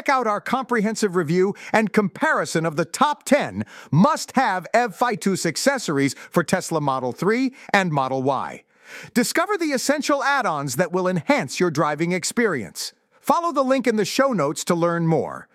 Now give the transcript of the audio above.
Check out our comprehensive review and comparison of the top 10 must-have EVFITUS accessories for Tesla Model 3 and Model Y. Discover the essential add-ons that will enhance your driving experience. Follow the link in the show notes to learn more.